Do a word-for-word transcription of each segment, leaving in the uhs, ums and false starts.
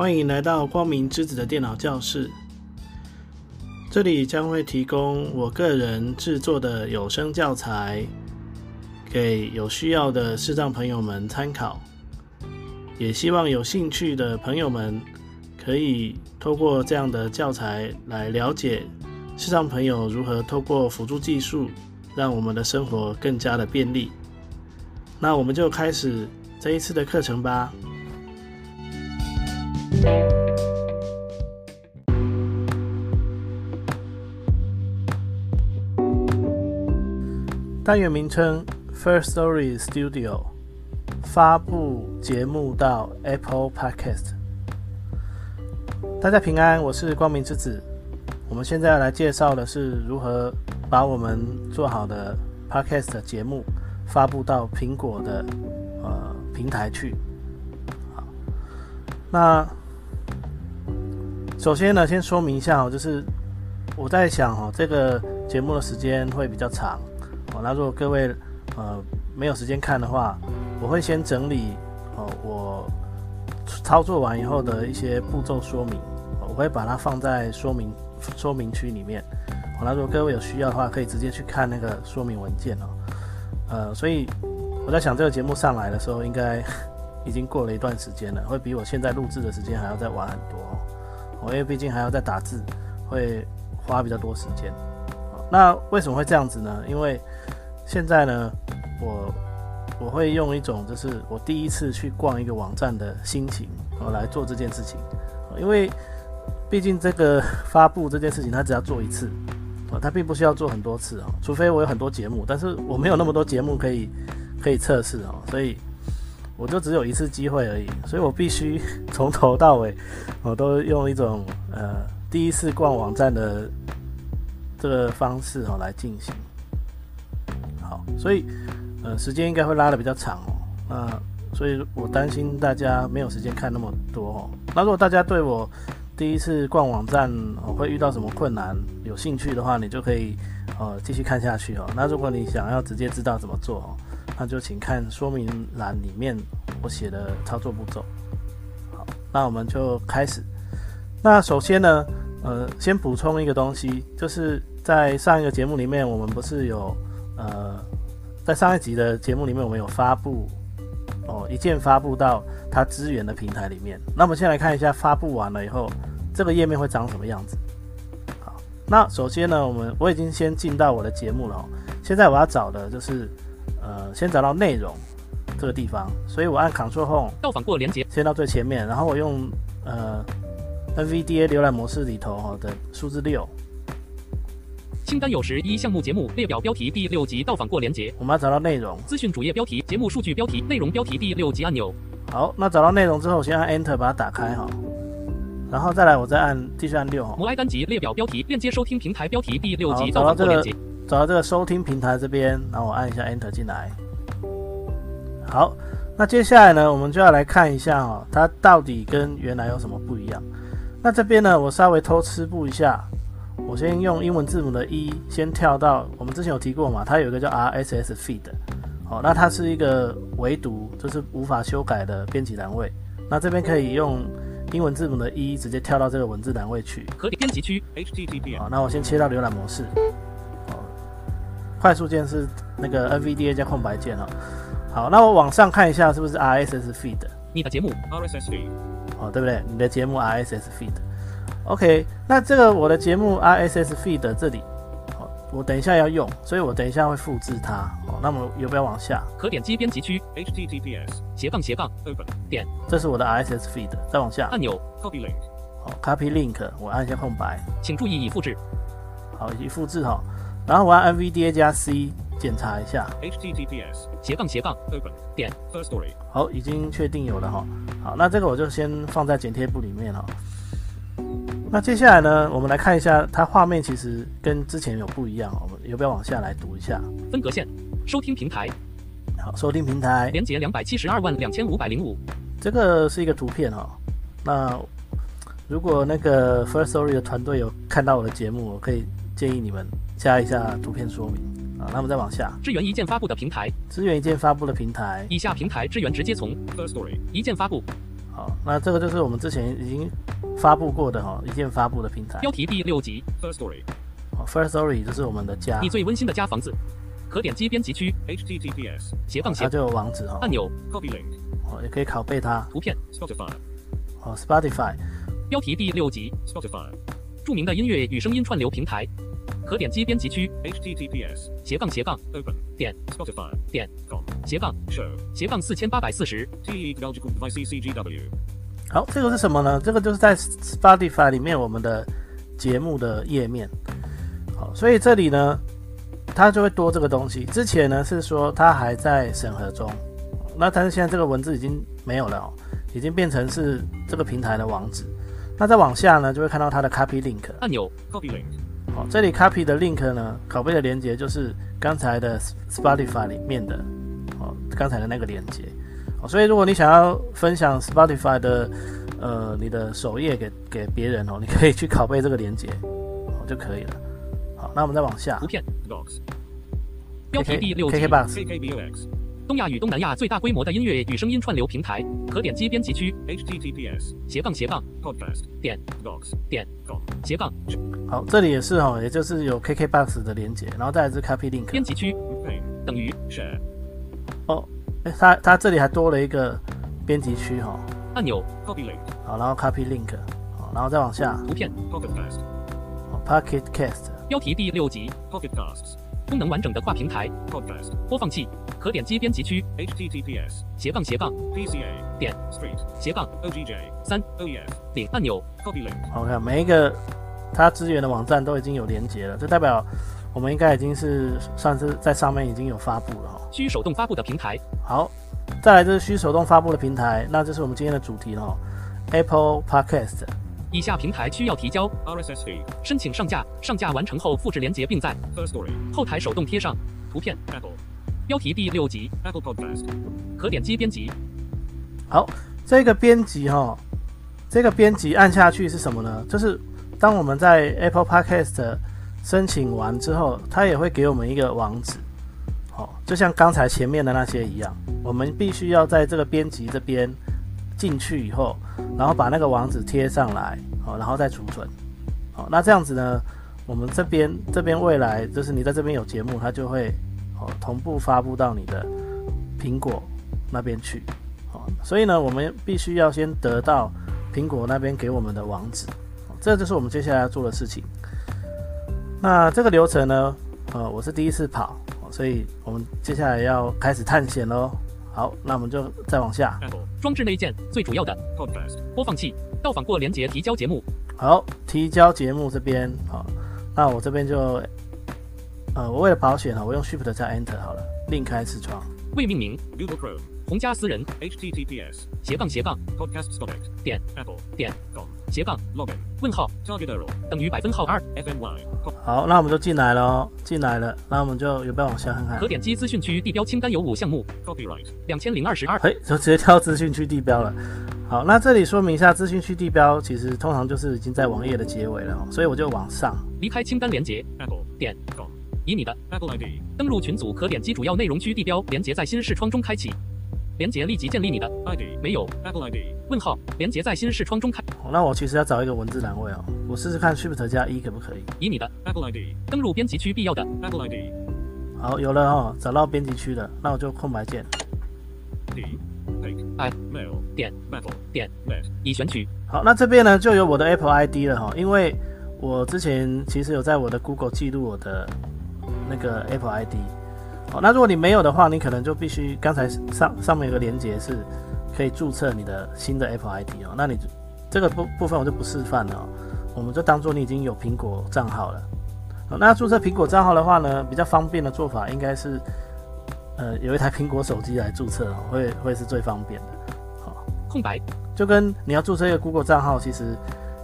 欢迎来到光明之子的电脑教室，这里将会提供我个人制作的有声教材，给有需要的视障朋友们参考，也希望有兴趣的朋友们可以透过这样的教材来了解视障朋友如何透过辅助技术让我们的生活更加的便利。那我们就开始这一次的课程吧。单元名称 Firstory Studio， 发布节目到 Apple Podcast。 大家平安，我是光明之子。我们现在要来介绍的是如何把我们做好的 Podcast 的节目发布到苹果的、呃、平台去。好，那首先呢，先说明一下、哦、就是我在想、哦、这个节目的时间会比较长、哦、那如果各位、呃、没有时间看的话，我会先整理、哦、我操作完以后的一些步骤说明、哦、我会把它放在说明说明区里面。好，那如果各位有需要的话，可以直接去看那个说明文件哦。呃，所以我在想这个节目上来的时候，应该已经过了一段时间了，会比我现在录制的时间还要再晚很多哦。哦，因为毕竟还要再打字，会花比较多时间。哦，那为什么会这样子呢？因为现在呢，我我会用一种就是我第一次去逛一个网站的心情，哦，来做这件事情。哦，因为毕竟这个发布这件事情，它只要做一次。哦、它并不需要做很多次、哦、除非我有很多节目，但是我没有那么多节目可以可以测试、哦、所以我就只有一次机会而已，所以我必须从头到尾我、哦、都用一种呃第一次逛网站的这个方式、哦、来进行。好，所以呃时间应该会拉得比较长哦，那所以我担心大家没有时间看那么多哦。那如果大家对我第一次逛网站、哦、会遇到什么困难有兴趣的话，你就可以、呃、继续看下去、哦、那如果你想要直接知道怎么做、哦、那就请看说明栏里面我写的操作步骤。好，那我们就开始。那首先呢、呃、先补充一个东西，就是在上一个节目里面我们不是有呃，在上一集的节目里面我们有发布哦、一键发布到它支援的平台里面。那我们先来看一下发布完了以后这个页面会长什么样子。好，那首先呢，我们我已经先进到我的节目了、哦、现在我要找的就是呃，先找到内容这个地方，所以我按 Ctrl Home 到访过连结，先到最前面，然后我用呃 N V D A 浏览模式里头、哦、的数字六清单有十一项目节目列表标题第六集到访过连结，我们要找到内容资讯主页标题节目数据标题内容标题第六集按钮。好，那找到内容之后我先按 Enter 把它打开、哦、然后再来我再按继续按六、哦、摩埃单集列表标题链接收听平台标题第六集到访过连结、这个、找到这个收听平台这边，然后我按一下 Enter 进来。好，那接下来呢我们就要来看一下、哦、它到底跟原来有什么不一样。那这边呢我稍微偷吃步一下，我先用英文字母的 E 先跳到我们之前有提过嘛，它有一个叫 R S S Feed、哦、那它是一个唯独就是无法修改的编辑栏位，那这边可以用英文字母的 E 直接跳到这个文字栏位去可以编辑区 H T T P、哦、那我先切到浏览模式、哦、快速键是那个 N V D A 加空白键、哦、好，那我往上看一下是不是 R S S Feed 你的节目 R S S Feed、哦、对不对，你的节目 R S S Feed OK。 那这个我的节目 R S S Feed 的这里我等一下要用，所以我等一下会复制它。那么有没有往下可点击编辑区 H T T P S 斜杠斜杠 Open 点，这是我的 R S S Feed。 再往下按钮 Copy Link Copy Link 我按一下空白，请注意已复制。好，已复制。好，然后我按 N V D A 加 C 检查一下 H T T P S 斜杠斜杠 Open 点 Firstory。 好，已经确定有了。好，那这个我就先放在剪贴簿里面。好，那接下来呢我们来看一下它画面其实跟之前有不一样、哦、我们要不要往下来读一下分隔线收听平台。好，收听平台连结两百七十二万两千五百零五，这个是一个图片、哦、那如果那个 Firstory 的团队有看到我的节目，我可以建议你们加一下图片说明。好，那我们再往下支援一键发布的平台支援一键发布的平台以下平台支援直接从 Firstory 一键发布。好，那这个就是我们之前已经发布过的哈，一键发布的平台。标题第六集 Firstory。好 ，Firstory 就是我们的家，你最温馨的家房子。可点击编辑区 H T T P S 斜杠斜，它就有网址哈。按钮 Copy Link。哦，也可以拷贝它。图片 Spotify。哦 ，Spotify。标题第六集 Spotify。著名的音乐与声音串流平台。可点击编辑区 H T T P S 斜杠斜杠 Open 点 Spotify 点 com 斜杠 Show 斜杠四千八百四十 T E Google Device C G W。好，这个是什么呢？这个就是在 Spotify 里面我们的节目的页面。好，所以这里呢，它就会多这个东西。之前呢是说它还在审核中，那但是现在这个文字已经没有了哦，已经变成是这个平台的网址。那再往下呢，就会看到它的 Copy Link 按钮 Copy Link。好，这里 copy 的 link 呢，拷贝的连接就是刚才的 Spotify 里面的，哦，刚才的那个连接。好，所以如果你想要分享 Spotify 的，呃，你的首页给给别人哦，你可以去拷贝这个连接，哦就可以了。好，那我们再往下。图片 box。标题第六集 K K B O X。东亚与东南亚最大规模的音乐与声音串流平台，可点击编辑区 H T T P S 斜杠斜杠 podcast 点 box 点 com 斜杠。好，这里也是哈，也就是有 K K B O X 的连接，然后再来是 Copy Link 编辑区等于是哦，哎，它它这里还多了一个编辑区哈，按钮 Copy Link， 好，然后 Copy Link， 好，然后再往下，图片 Pocket Cast， 好 ，Pocket Cast， 标题第六集 Pocket Casts， 功能完整的跨平台 Podcast 播放器，可点击编辑区 H T T P S 斜杠斜杠 P C A 点 Street 斜杠 O G J 三 O E F 零按钮 Copy Link， 好，看每一个。它支援的网站都已经有连结了，这代表我们应该已经是算是在上面已经有发布了哈。需手动发布的平台。好，再来就是需手动发布的平台，那就是我们今天的主题了 ，Apple Podcast。以下平台需要提交 R S S Feed 申请上架，上架完成后复制连结并在 Firstory 后台手动贴上图片 Apple。标题第六集 Apple Podcast， 可点击编辑。好，这个编辑哈，这个编辑按下去是什么呢？就是当我们在 Apple Podcast 申请完之后，它也会给我们一个网址，哦，就像刚才前面的那些一样，我们必须要在这个编辑这边进去以后，然后把那个网址贴上来，哦，然后再储存，哦，那这样子呢，我们这边这边未来就是你在这边有节目，它就会哦同步发布到你的苹果那边去，哦，所以呢，我们必须要先得到苹果那边给我们的网址。这就是我们接下来要做的事情。那这个流程呢，呃，我是第一次跑，所以我们接下来要开始探险喽。好，那我们就再往下。装置内建最主要的 Podcast 播放器，到访过连结提交节目。好，提交节目这边，好，那我这边就，呃，我为了保险我用 Shift 加 Enter 好了，另开视窗。未命名 Google Chrome 洪家私人 H T T P S 斜杠斜杠 Podcasts Connect 点 Apple 点 com。斜杠 login 问号 target error 等于百分号二 fny。好，那我们就进来了哦，进来了，那我们就有没有往下看看？可点击资讯区地标清单有五项目 ，copyright 两千零二十二。哎，就直接跳资讯区地标了。好，那这里说明一下，资讯区地标其实通常就是已经在网页的结尾了哦，所以我就往上离开清单连结 apple 点 com， 以你的 Apple I D 登录群组，可点击主要内容区地标连结在新视窗中开启。连结立即建立你的 I D， 没有 Apple I D 问号连结在新视窗中开。那我其实要找一个文字栏位哦，我试试看 Shift 加一可不可以？以你的 Apple I D 登录编辑区必要的 Apple I D。好，有了哦，找到编辑区了，那我就空白键。D Pick I Mail 点 Metal 点 Net 已选取。好，那这边呢就有我的 Apple I D 了哈，因为我之前其实有在我的 Google 记录我的那个 Apple I D。好，那如果你没有的话，你可能就必须刚才上上面有个连结是可以注册你的新的 Apple I D 哦。那你这个部部分我就不示范了哦，我们就当做你已经有苹果账号了。好，那注册苹果账号的话呢，比较方便的做法应该是呃有一台苹果手机来注册哦，会会是最方便的。好，空白就跟你要注册一个 Google 账号，其实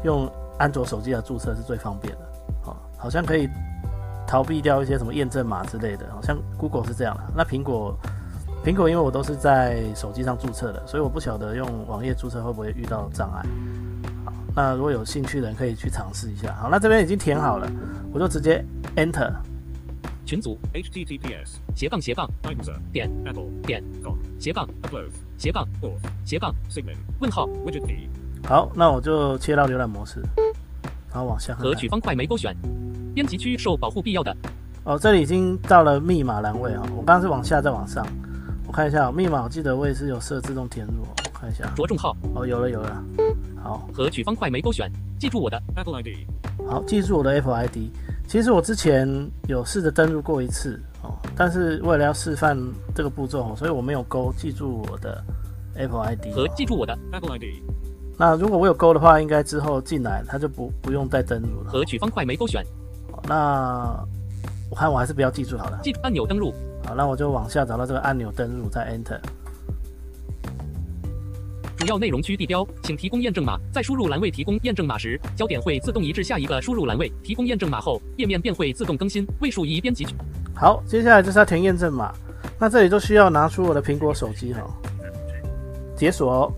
用安卓手机来注册是最方便的。好，好像可以逃避掉一些什么验证码之类的，好像 Google 是这样的。那苹果，苹果因为我都是在手机上注册的，所以我不晓得用网页注册会不会遇到障碍。好，那如果有兴趣的人可以去尝试一下。好，那这边已经填好了，我就直接 Enter。群组 H T T P S 斜杠斜杠 i m s 点 apple 点 com 斜杠 upload。斜杠 off 斜杠 segment 问号 widget A。好，那我就切到浏览模式，然后往下看看。和取方块没勾选，编辑区受保护必要的。哦，这里已经到了密码栏位啊、哦，我刚刚是往下再往上，我看一下、哦、密码，我记得我也是有设自动填入、哦，我看一下。着重号哦，有了有了。好，和取方块没勾选，记住我的 Apple I D。好，记住我的 Apple I D。其实我之前有试着登录过一次。但是为了要示范这个步骤，所以我没有勾记住我的 Apple I D 和记住我的 Apple I D。那如果我有勾的话，应该之后进来它就不不用再登录了。和取方块没勾选。那我看我还是不要记住好了。记住按钮登录。好，那我就往下找到这个按钮登录，再 Enter。主要内容区地标，请提供验证码。在输入栏位提供验证码时，焦点会自动移至下一个输入栏位。提供验证码后，页面便会自动更新。位数一编辑。好，接下来就是要填验证码。那这里就需要拿出我的苹果手机哈、哦，解锁、哦。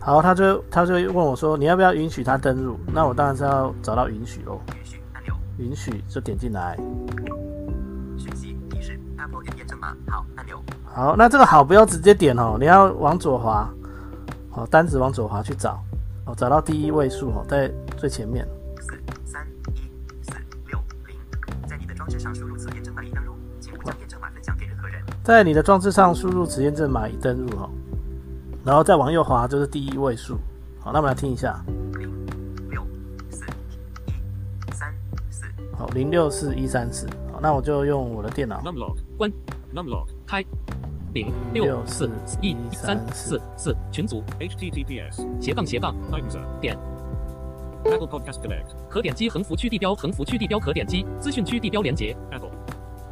好，他就他就问我说，你要不要允许他登录？那我当然是要找到允许喽。允许按钮，允许就点进来。讯息提示 Apple 验证码好按钮。好，那这个好不要直接点哦，你要往左滑，好，单指往左滑去找。找到第一位数在最前面。四三一四六零，在你的装置上输入此验证码已登录，请不将验证码分享给任何人。在你的装置上输入此验证码已登录，然后再往右滑就是第一位数。好，那我们来听一下。零六四一三四。好，零六四一三四。好，那我就用我的电脑。Numlock 关 ，Numlock 开。零六四一三四四群组 https 斜杠斜杠点 Apple Podcasts Connect 可点击横幅区地标横幅区地标可点击资讯区地标连接 Apple。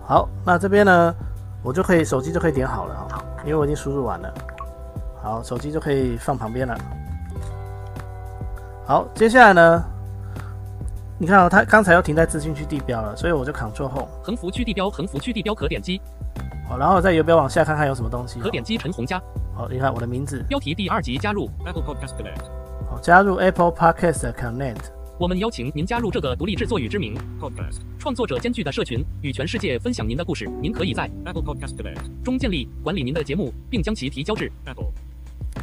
好，那这边呢我就可以手机就可以点好了、哦、因为我已经输入完了。好，手机就可以放旁边了。好，接下来呢你看哦，它刚才又停在资讯区地标了，所以我就 Ctrl Home 横幅区地标横幅区地标可点击。好，然后在游标往下看看有什么东西。可点击陈红加。好，你看我的名字。标题第二集加入 Apple Podcast Connect。好，加入 Apple Podcast Connect。我们邀请您加入这个独立制作与知名 Podcast 创作者兼具的社群，与全世界分享您的故事。您可以在 Apple Podcast Connect 中建立、管理您的节目，并将其提交至 Apple。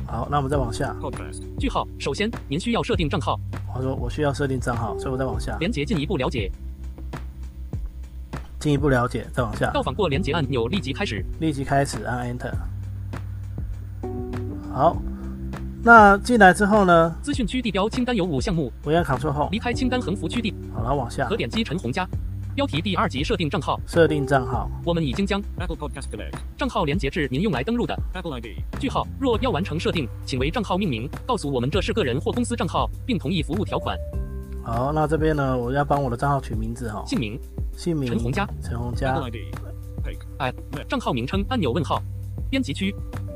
好，那我们再往下。Podcast 句号，首先您需要设定账号。我说我需要设定账号，所以我再往下。连结进一步了解。进一步了解，再往下。到访过连结按钮，立即开始。立即开始，按 Enter。好，那进来之后呢？资讯区地标清单有五项目。我按 Ctrl Home。离开清单横幅区地。好，然后往下。可点击陈红加。标题第二集设定账号。设定账号。我们已经将 Apple Podcast Connect 账号连结至您用来登录的 Apple I D。句号，若要完成设定，请为账号命名，告诉我们这是个人或公司账号，并同意服务条款。好，那这边呢，我要帮我的账号取名字哈、哦。姓名。姓名陈红佳，陈红佳。哎，账号名称按钮问号，编辑区。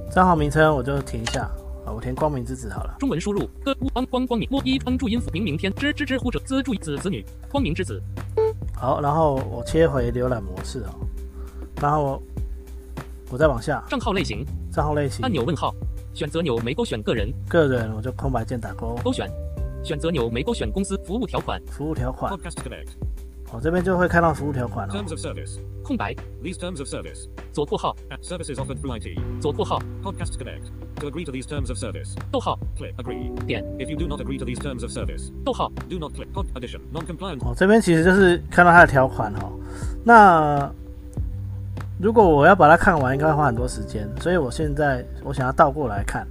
账号名称我就填一下，啊，我填光明之子好了。中文输入歌乌光光光明莫一帮助音符明明天之之之乎者资助子子女光明之子。好，然后我切回浏览模式哦，然后我再往下。账号类型，账号类型按钮问号，选择钮没勾选个人，个人我就空白键打勾。勾选，选择钮没勾选公司服务条款，服务条款。哦，这边就会看到服务条款了、哦。Terms of service 空白。These terms of service 左括号 services offered through I T 左括号 Podcast Connect to agree to these terms of service 逗号 click agree 点 if you do not agree to these terms of service 逗号 do not click pod addition non-compliant。 哦，这边其实就是看到它的条款哦。那如果我要把它看完，应该会花很多时间，所以我现在我想要倒过来看。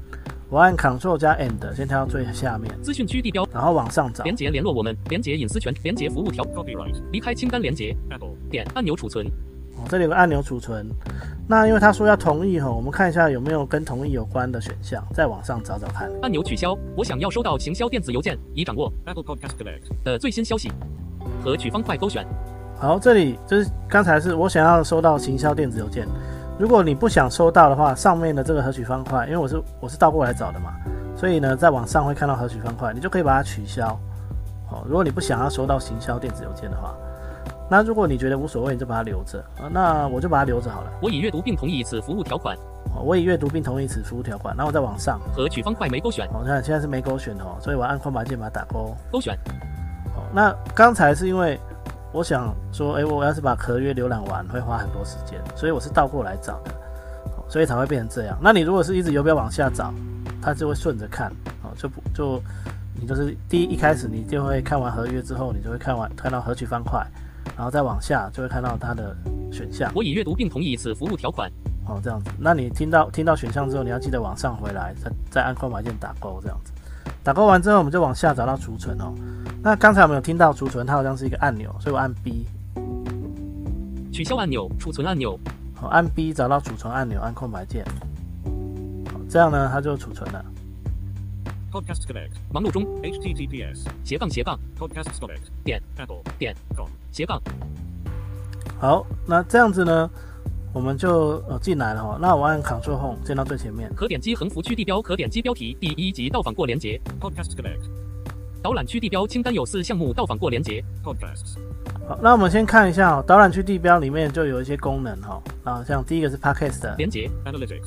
我按 Ctrl 加 End， 先跳到最下面。资讯区地标，然后往上找。连结联络我们，连结隐私权，连结服务条。Copyright。离开清单连结。Apple。点按钮储存。哦，这里有个按钮储存。那因为他说要同意哈，我们看一下有没有跟同意有关的选项，再往上找找看。按钮取消，我想要收到行销电子邮件，以掌握 Apple Podcast Connect 的最新消息。和取方块勾选。好，这里就是刚才是我想要收到行销电子邮件。如果你不想收到的话，上面的这个合取方块，因为我是我是倒过来找的嘛，所以呢，在网上会看到合取方块，你就可以把它取消。好、哦，如果你不想要收到行销电子邮件的话，那如果你觉得无所谓，你就把它留着。啊、那我就把它留着好了。我已阅读并同意此服务条款。哦、我已阅读并同意此服务条款。然后再往上，合取方块没勾选。我、哦、看现在是没勾选哦，所以我按空白键把它打勾。勾选。哦，那刚才是因为我想说，哎，我要是把合约浏览完会花很多时间，所以我是倒过来找的，所以才会变成这样。那你如果是一直游标往下找，它就会顺着看，就不就你就是第一一开始你就会看完合约之后，你就会看完看到合取方块，然后再往下就会看到它的选项。我已阅读并同意此服务条款。哦，这样子。那你听到听到选项之后，你要记得往上回来，再再按空白键打勾，这样子。打勾完之后，我们就往下找到储存哦。那刚才我们有听到储存，它好像是一个按钮，所以我按 B。取消按钮，储存按钮。好、哦，按 B 找到储存按钮，按空白键。好、哦，这样呢，它就储存了。Podcast Connect 忙碌中 ，https 斜杠斜杠 Podcasts Connect 点 Apple 点 com 斜杠。好，那这样子呢，我们就呃进来了哈、哦。那我按 Ctrl Home 进到最前面。可点击横幅区地标，可点击标题第一集到访过连结 Podcast Connect。导览区地标清单有四项目，到访过连结 Podcasts。好，那我们先看一下、哦、导览区地标里面就有一些功能哈、哦。啊，像第一个是 Podcast 连结 Analytics。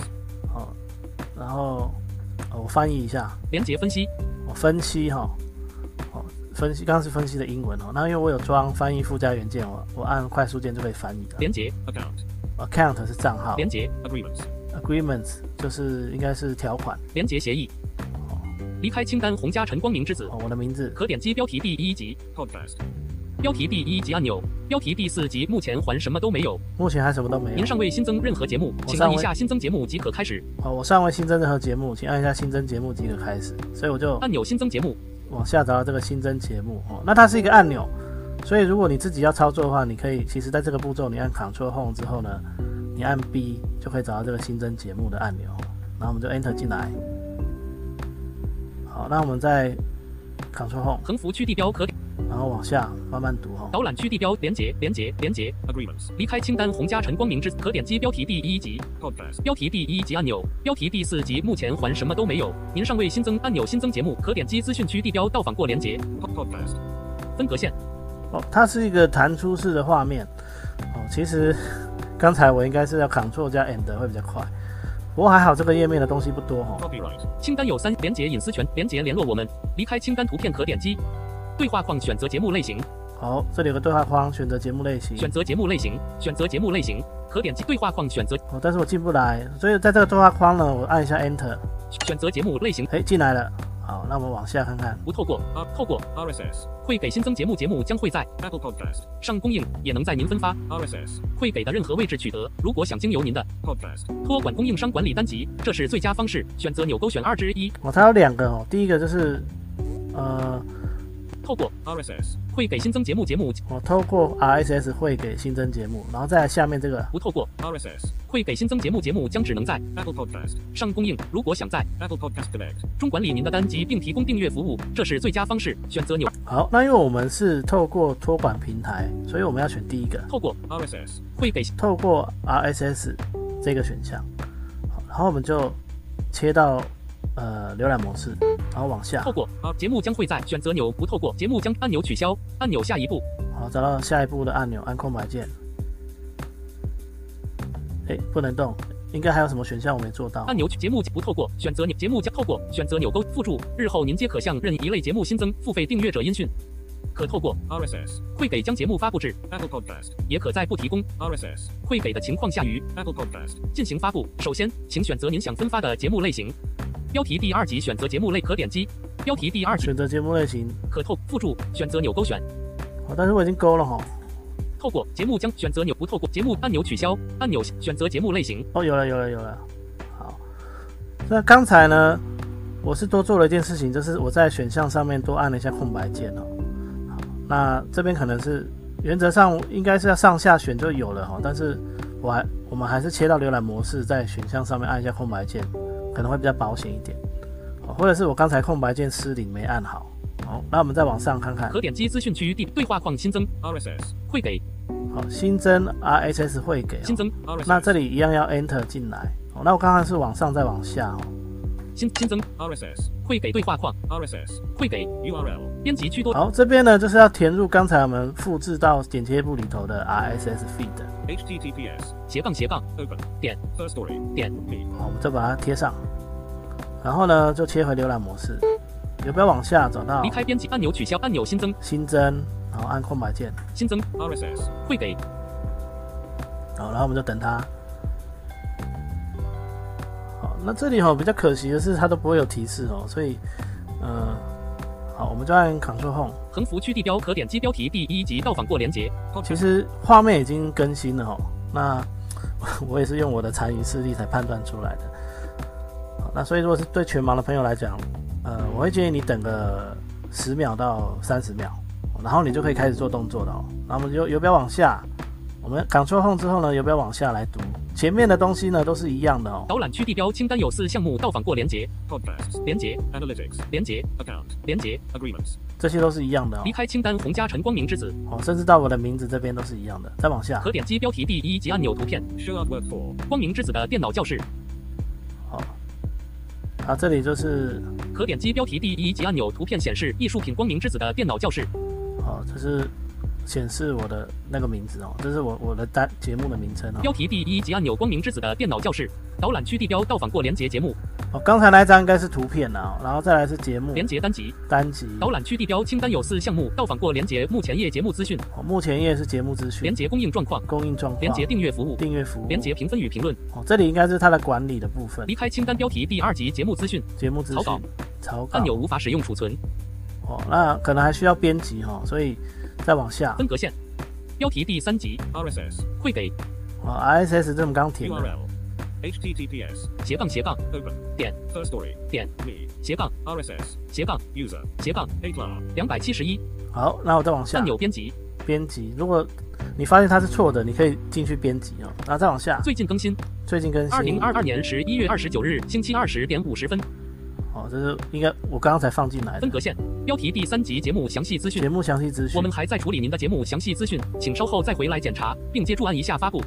好、哦，然后。我翻译一下，连结分析。我、哦、分析哈、哦，分析，刚刚是分析的英文哦。那因为我有装翻译附加元件，我我按快速键就可以翻译了。连结 account，account account 是账号。连结 agreements，agreements 就是应该是条款。连结协议。哦、离开清单，洪家晨光明之子、哦。我的名字。可点击标题第一集 podcast， 标题第一集按钮，标题第四集目前还什么都没有。目前还什么都没有。您尚未新增任何节目，请按一下新增节目即可开始。哦，我尚未新增任何节目，请按一下新增节目即可开始。所以我就按钮新增节目，往下找到这个新增节目哦。那它是一个按钮，所以如果你自己要操作的话，你可以其实在这个步骤你按 Ctrl Home 之后呢，你按 B 就可以找到这个新增节目的按钮，然后我们就 Enter 进来。好，那我们再 Ctrl Home 横幅区地标可，然后往下慢慢读哈、哦。导览区地标连结连结连结 agreements 离开清单洪家晨光明之子，可点击标题第一集 podcast 标题第一集按钮，标题第四集目前还什么都没有。您尚未新增按钮新增节目，可点击资讯区地标到访过连结 podcast 分隔线。哦，它是一个弹出式的画面。哦，其实刚才我应该是要 Ctrl 加 and 会比较快。不过还好，这个页面的东西不多哈、哦。清单有三连结隐私权连结联络我们，离开清单图片可点击。对话框选择节目类型。好，这里有个对话框，选择节目类型。选择节目类型，选择节目类型，可点击对话框选择。哦，但是我进不来，所以在这个对话框呢，我按一下 Enter， 选择节目类型。哎，进来了。好，那我们往下看看。不透过，啊、透过 R S S 会给新增节目，节目将会在 Apple Podcast 上公映，也能在您分发 R S S 会给的任何位置取得。如果想经由您的 Podcast 托管供应商管理单集，这是最佳方式。选择钮勾选二之一。哦，它有两个哦，第一个就是呃。透过 R S S 会给新增节目节目，我、哦、透过 R S S 会给新增节目，然后再来下面这个不透过 R S S 会给新增节目节目将只能在 Apple Podcast 上公映，如果想在 Apple Podcast Connect 中管理您的单集并提供订阅服务，这是最佳方式。选择钮。好，那因为我们是透过托管平台，所以我们要选第一个透过 RSS 会给透过 R S S 这个选项。好，然后我们就切到呃浏览模式，然后往下透过、啊、节目将会在选择钮不透过节目将按钮取消按钮下一步。好，找到下一步的按钮，按空白键。哎，不能动，应该还有什么选项我没做到。按钮节目不透过选择钮节目将透过选择钮勾附注，日后您皆可向任一类节目新增付费订阅者音讯，可透过 R S S 会给将节目发布至 Apple Podcast， 也可在不提供 R S S 会给的情况下于 Apple Podcast 进行发布。首先，请选择您想分发的节目类型。标题第二集选择节目类可点击，标题第二集选择节目类型可透附注选择钮勾选。好，但是我已经勾了哈。透过节目将选择钮不透过节目按钮取消按钮选择节目类型。哦，有了有了有了。好，那刚才呢，我是多做了一件事情，就是我在选项上面多按了一下空白键哦。好，那这边可能是原则上应该是要上下选就有了哈，但是我还我们还是切到浏览模式，在选项上面按一下空白键。可能会比较保险一点，或者是我刚才空白键失灵没按好。好，那我们再往上看看。可点击资讯区对话框新增 R S S 会给。好，新增 R S S 会给、哦。新增 R S S。那这里一样要 Enter 进来。好，那我刚刚是往上再往下、哦。新新增 R S S 会给对话框 R S S 会给 U R L 编辑居多。好，这边呢就是要填入刚才我们复制到剪切簿里头的 R S S Feed。https 斜杠斜杠 open 点 firstory 点 me。好，我们再把它贴上，然后呢就切回浏览模式，有没有往下找到离开编辑按钮取消按钮新增新增。好，后按空白键新增 R S S 会给，好，然后我们就等它。好，那这里、哦、比较可惜的是它都不会有提示哦，所以呃，好，我们就按 Ctrl Home 横幅区地标可点击标题第一集到访过连结。其实画面已经更新了、哦、那我也是用我的残余视力才判断出来的。那所以如果是对全盲的朋友来讲，呃，我会建议你等个十秒到三十秒，然后你就可以开始做动作了、哦。然后我们就游标往下，我们 Ctrl Home 之后呢，游标往下来读前面的东西呢，都是一样的哦。导览区地标清单有四项目到访过连结 ，Podcasts 连结 ，Analytics 连结 ，Account 连结 ，Agreements 这些都是一样的、哦。离开清单洪家晨光明之子哦，甚至到我的名字这边都是一样的。再往下，可点击标题第一集按钮图片 ，Show Word for 光明之子的电脑教室。好、哦。啊，这里就是可点击标题第一集按钮图片显示艺术品光明之子的电脑教室。好、哦，这是显示我的那个名字哦，这是我我的单节目的名称哦。标题第一集按钮光明之子的电脑教室，导览区地标到访过连结节目。哦，刚才那一张应该是图片啦、哦，然后再来是节目连结单集单集。导览区地标清单有四项目到访过连结目前页节目资讯。哦，目前页是节目资讯。连结供应状况供应状况。连结订阅服务订阅服务。连结评分与评论。哦，这里应该是它的管理的部分。离开清单标题第二集节目资讯节目资讯。草稿草稿按钮无法使用储存。哦，那可能还需要编辑哦，所以。再往下，分隔线，标题第三集 ，R S S 会给，啊 ，R S S 这么刚填的 ，U R L，H T T P S 斜杠斜杠 ，Open 点 Firstory 点 Me 斜杠 R S S 斜杠 User 斜杠 H R 两百七十一。好，那我再往下，按钮编辑，编辑，如果你发现它是错的，你可以进去编辑哦。然后再往下，最近更新，最近更新，二零二二年十一月二十九日星期二十点五十分。哦，这是应该我刚刚才放进来的。分隔线，标题第三集节目详细资讯。节目详细资讯。我们还在处理您的节目详细资讯，请稍后再回来检查，并接触按一下发布。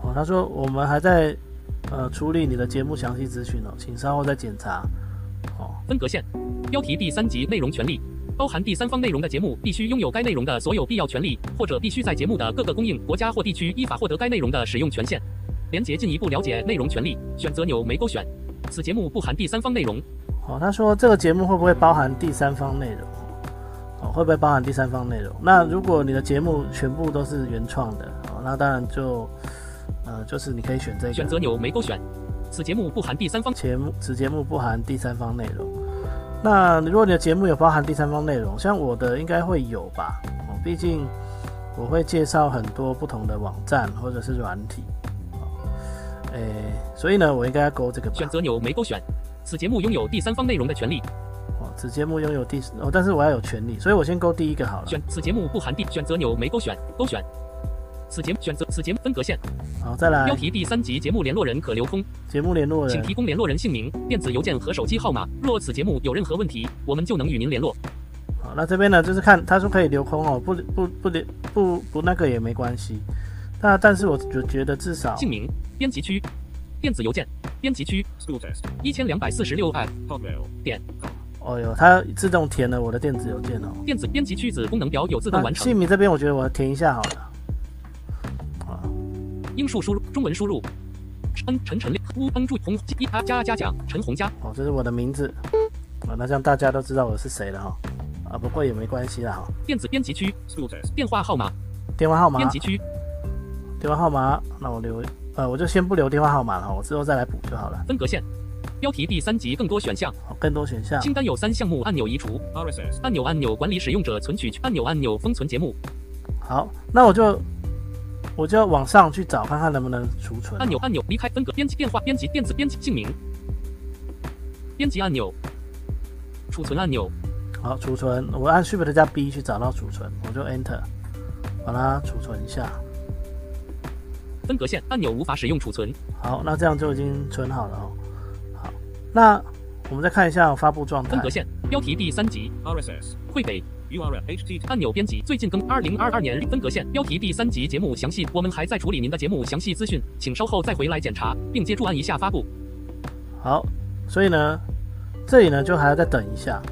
哦，他说我们还在呃处理你的节目详细资讯哦，请稍后再检查。哦，分隔线，标题第三集内容权利，包含第三方内容的节目必须拥有该内容的所有必要权利，或者必须在节目的各个供应国家或地区依法获得该内容的使用权限。连结进一步了解内容权利，选择钮没勾选。此节目不含第三方内容。哦，他说这个节目会不会包含第三方内容？哦，会不会包含第三方内容？那如果你的节目全部都是原创的，哦，那当然就，呃，就是你可以选这个选择钮没勾选。此节目不含第三方节目，此节目不含第三方内容。那如果你的节目有包含第三方内容，像我的应该会有吧？哦，毕竟我会介绍很多不同的网站或者是软体，哦，诶，所以呢，我应该要勾这个吧选择钮没勾选。此节目拥有第三方内容的权利。哦，此节目拥有第哦，但是我要有权利，所以我先勾第一个好了。选此节目不含第选择钮没勾选，勾选。此节目选择此节目分隔线。好，再来。标题第三集节目联络人可留空。节目联络人，请提供联络人姓名、电子邮件和手机号码。若此节目有任何问题，我们就能与您联络。好，那这边呢，就是看他说可以留空哦，不不不留不不那个也没关系。那但是我就觉得至少姓名、编辑区。电子邮件编辑区 一千二百四十六 at 点。哦哟，它自动填了我的电子邮件哦。电子编辑区子功能表有自动完成。姓名这边我觉得我填一下好了。啊，英数输入，中文输入。陈陈陈乌恩祝红一加嘉奖陈红嘉。哦，这是我的名字。啊，那这样大家都知道我是谁了哈、哦。啊，不过也没关系啦哈、哦。电子编辑区电话号码。电话号码。编辑区。电话号码，那我留。呃，我就先不留电话号码了，我之后再来补就好了。分隔线，标题第三集更多选项，哦、更多选项。清单有三项目，按钮移除 ，R S S 按钮按钮管理使用者存取，按钮按钮封存节目。好，那我就我就往上去找，看看能不能储存、哦。按钮按钮离开分隔编辑电话编辑电子编辑姓名编辑按钮储存按钮。好，储存，我按 Shift 加 B 去找到储存，我就 Enter 把它储存一下。分隔线按钮无法使用储存。好，那这样就已经存好了哦。好，那我们再看一下发布状态。分隔线标题第三集 R S S 会给 U R L H T T P S 按钮编辑最近更二零二二年分隔线标题第三集节目详细我们还在处理您的节目详细资讯，请稍后再回来检查，并接触按一下发布。好，所以呢，这里呢就还要再等一下。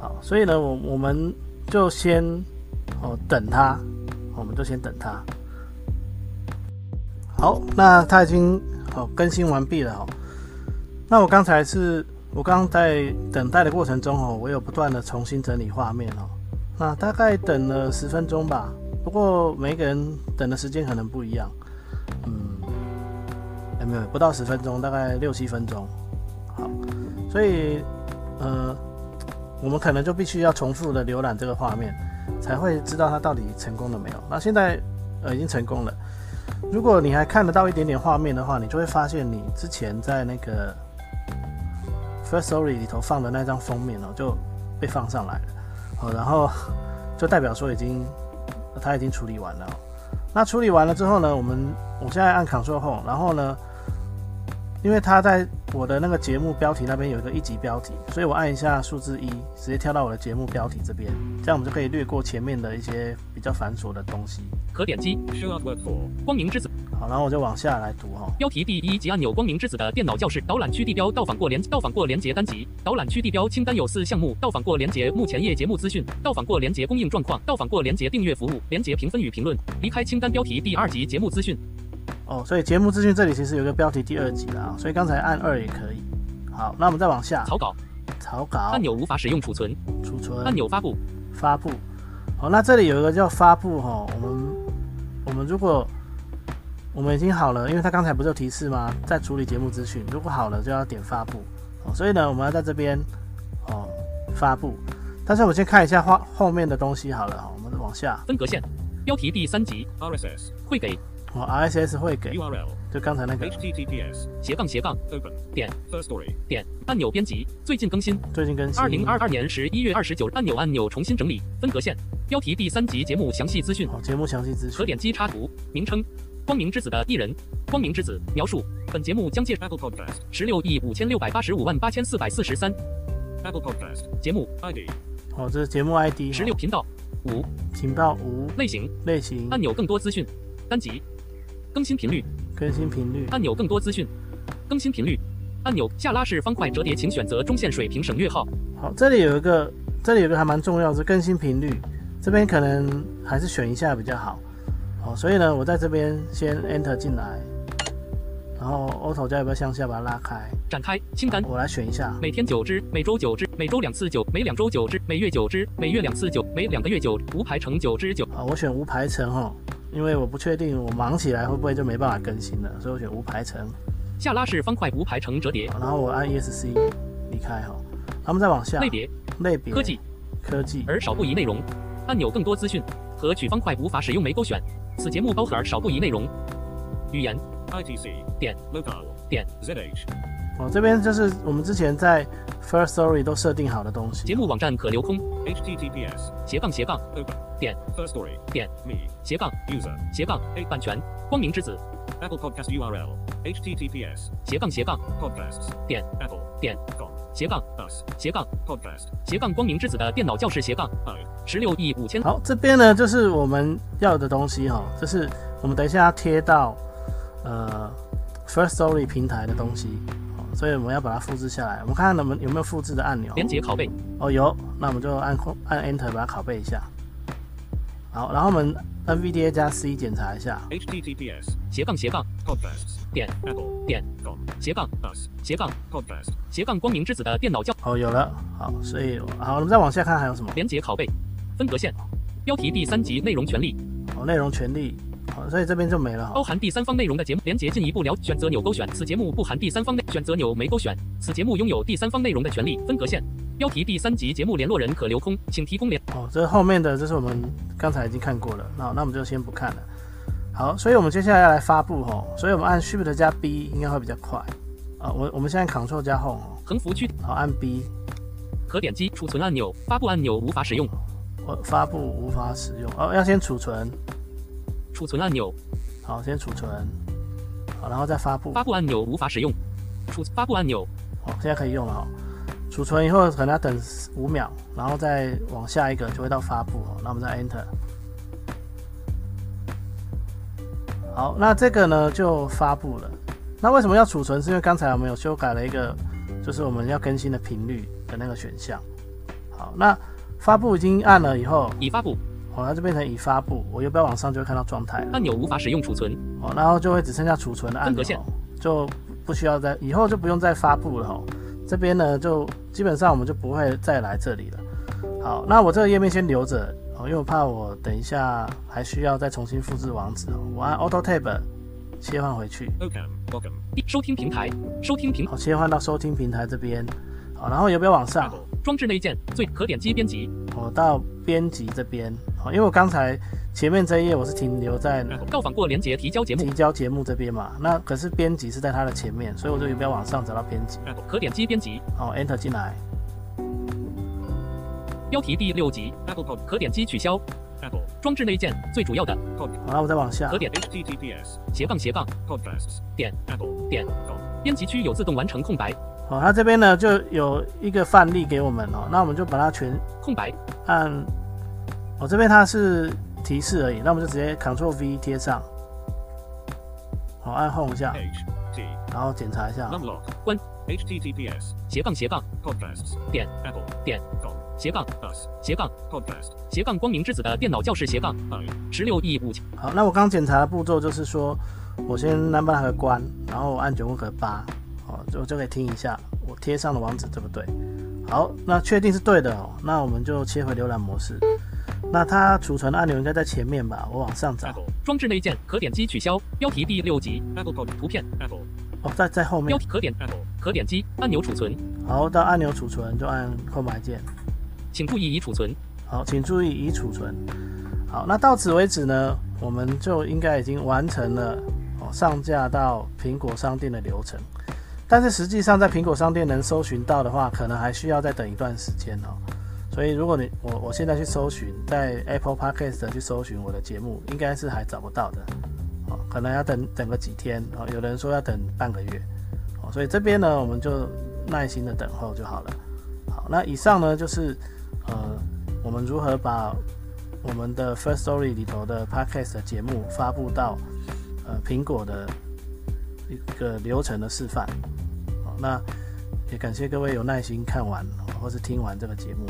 好，所以呢，我我们就先哦等它，我们就先等它。好，那它已经好、哦、更新完毕了哦。那我刚才是我刚在等待的过程中哦，我有不断的重新整理画面哦。那大概等了十分钟吧，不过每个人等的时间可能不一样，嗯，欸、没有不到十分钟，大概六七分钟。好，所以呃，我们可能就必须要重复的浏览这个画面，才会知道它到底成功了没有。那现在呃已经成功了。如果你还看得到一点点画面的话，你就会发现你之前在那个 Firstory 里头放的那张封面哦，就被放上来了。好，然后就代表说已经它已经处理完了。那处理完了之后呢，我们我现在按 Ctrl Home， 然后呢，因为它在我的那个节目标题那边有一个一级标题，所以我按一下数字一，直接跳到我的节目标题这边，这样我们就可以略过前面的一些比较繁琐的东西。可点击 Show Up Word for 光明之子。好，然后我就往下来读哈、哦。标题第一级按钮：光明之子的电脑教室。导览区地标到访过连到访过连结单集。导览区地标清单有四项目：到访过连结目前页节目资讯，到访过连结供应状况，到访过连结订阅服务，连结评分与评论。离开清单标题第二级节目资讯。哦，所以节目资讯这里其实有个标题第二集啦，所以刚才按二也可以。好，那我们再往下。草稿，草稿按钮无法使用储存，储存按钮发布，发布。好，那这里有一个叫发布哈，我们我们如果我们已经好了，因为它刚才不是有提示吗？在处理节目资讯，如果好了就要点发布。哦，所以呢，我们要在这边哦发布。但是我们先看一下后后面的东西好了，我们往下。分隔线，标题第三集 R S S 会给。哦 ，R S S 会给 U R L， 就刚才那个 H T T P S 斜杠斜杠 Open 点 Firstory 点按钮编辑最近更新最近更新二零二二年十一月二十九按钮按钮重新整理分隔线标题第三集节目详细资讯哦节目详细资讯可点击插图名称光明之子的艺人光明之子描述本节目将介绍 Apple Podcast 十六亿五千六百八十五万八千四百四十三 Apple Podcast 节目 I D 哦这是节目 I D 十六频道五频道五类型类型按钮更多资讯单集。更新频率，更新频率按钮更多资讯，更新频率按钮下拉式方块折叠，请选择中线水平省略号。好，这里有一个，这里有一个还蛮重要的是更新频率，这边可能还是选一下比较好。好，所以呢，我在这边先 Enter 进来，然后 Auto 加要不要向下把它拉开？展开清单，我来选一下，每天九支，每周九支，每周两次九，每两周九支，每月九支，每月两次九，每两个月九，无排程九支九。好，我选无排程哈。因为我不确定我忙起来会不会就没办法更新了，所以我选无排程。下拉式方块无排程折叠。然后我按 E S C 离开哈。他们再往下。类别。类别。科技。科技。而少不宜内容。按钮更多资讯。和取方块无法使用没勾选。此节目包含而少不宜内容。语言。I T C 点 local 点 Z H。哦，这边就是我们之前在 Firstory 都设定好的东西。节目网站可留空。H T T P S 斜杠斜杠 Open。点 Firstory 点 me 斜杠 user 斜杠 a 版权光明之子 Apple Podcast U R L H T T P S 斜杠斜杠 podcasts 点 Apple 点 com 斜杠 us 斜杠 podcast 斜杠光明之子的电脑教室斜杠十六亿五千。好，这边呢就是我们要的东西哈、哦，这是我们等一下要贴到呃 Firstory 平台的东西、哦，所以我们要把它复制下来。我们看看能不能有没有复制的按钮。连结拷贝。哦，有，那我们就按按 Enter 把它拷贝一下。好，然后我们 N V D A 加 C 检查一下 H T T P S 斜杠斜杠 Podcasts 点 Apple 点 com 斜杠 us 斜杠 Podcasts 斜杠光明之子的电脑教哦有了好，所以好，我们再往下看还有什么连结拷贝分隔线标题第三集内容权利哦内容权利好，所以这边就没了包含第三方内容的节目连结进一步了选择钮勾选此节目不含第三方内选择钮没勾选此节目拥有第三方内容的权利分隔线。标题第三集节目联络人可留空，请提供联哦。这后面的，这是我们刚才已经看过了，那那我们就先不看了。好，所以我们接下来要来发布吼，所以我们按 Shift 加 B 应该会比较快啊。我我们现在 Ctrl 加 Home 横幅区，好按 B， 可点击储存按钮，发布按钮无法使用。我发布无法使用哦，要先储存，储存按钮，好先储存，好然后再发布，发布按钮无法使用，储发布按钮，好现在可以用了哈。储存以后可能要等五秒，然后再往下一个就会到发布哦。那我们再 Enter。好，那这个呢就发布了。那为什么要储存？是因为刚才我们有修改了一个，就是我们要更新的频率的那个选项。好，那发布已经按了以后，已发布，好、哦，它就变成已发布。我右边往上就会看到状态按钮无法使用储存。哦，然后就会只剩下储存的按钮，就不需要再以后就不用再发布了哦。这边呢，就基本上我们就不会再来这里了。好，那我这个页面先留着、哦、因为我怕我等一下还需要再重新复制网址、哦、我按 Auto Tab 切换回去。 Welcome, welcome. 收听平台收听平台、哦、切换到收听平台这边。好，然后有没有往上装置内建最可点击编辑，我到编辑这边、哦、因为我刚才前面这一页我是停留在到访过连结提交节目提交节目这边嘛，那可是编辑是在它的前面，所以我就有没有往上找到编辑可点击编辑、哦、Enter 进来。标题第六集 Apple Pod 可点击取消 Apple 装置内建最主要的 Pod， 好了，我再往下可点 https 斜杠斜杠 podcasts 点 Apple 点编辑区有自动完成空白。好、哦，它这边呢就有一个范例给我们哦，那我们就把它全空白按，我、哦、这边它是提示而已，那我们就直接 Ctrl V 贴上，好、哦、按 Home 一下， H, 然后检查一下。Numlock 关 https 斜杠斜杠 podcasts 点 Apple 点斜杠 us 斜杠 podcast 斜杠光明之子的电脑教室斜杠十六亿五千。好，那我刚检查的步骤就是说，我先 Numlock 关，然后按卷温和八。我就可以听一下我贴上的网址对不对。好，那确定是对的、哦、那我们就切回浏览模式。那它储存按钮应该在前面吧，我往上找。Apple, 装置内建可点击取消标题第六集 Apple Pod 图片 Apple 哦，在在后面标题可点 Apple 可点击按钮储存。好，到按钮储存就按空白键。请注意已储存。好，请注意已储存。好，那到此为止呢，我们就应该已经完成了、哦、上架到苹果商店的流程。但是实际上在苹果商店能搜寻到的话，可能还需要再等一段时间哦。所以如果你 我, 我现在去搜寻，在 Apple Podcast 去搜寻我的节目，应该是还找不到的、哦、可能要等等个几天、哦、有人说要等半个月、哦、所以这边呢我们就耐心的等候就好了。好，那以上呢就是呃我们如何把我们的 Firstory 里头的 Podcast 节目发布到呃苹果的一个流程的示范。那也感谢各位有耐心看完或是听完这个节目。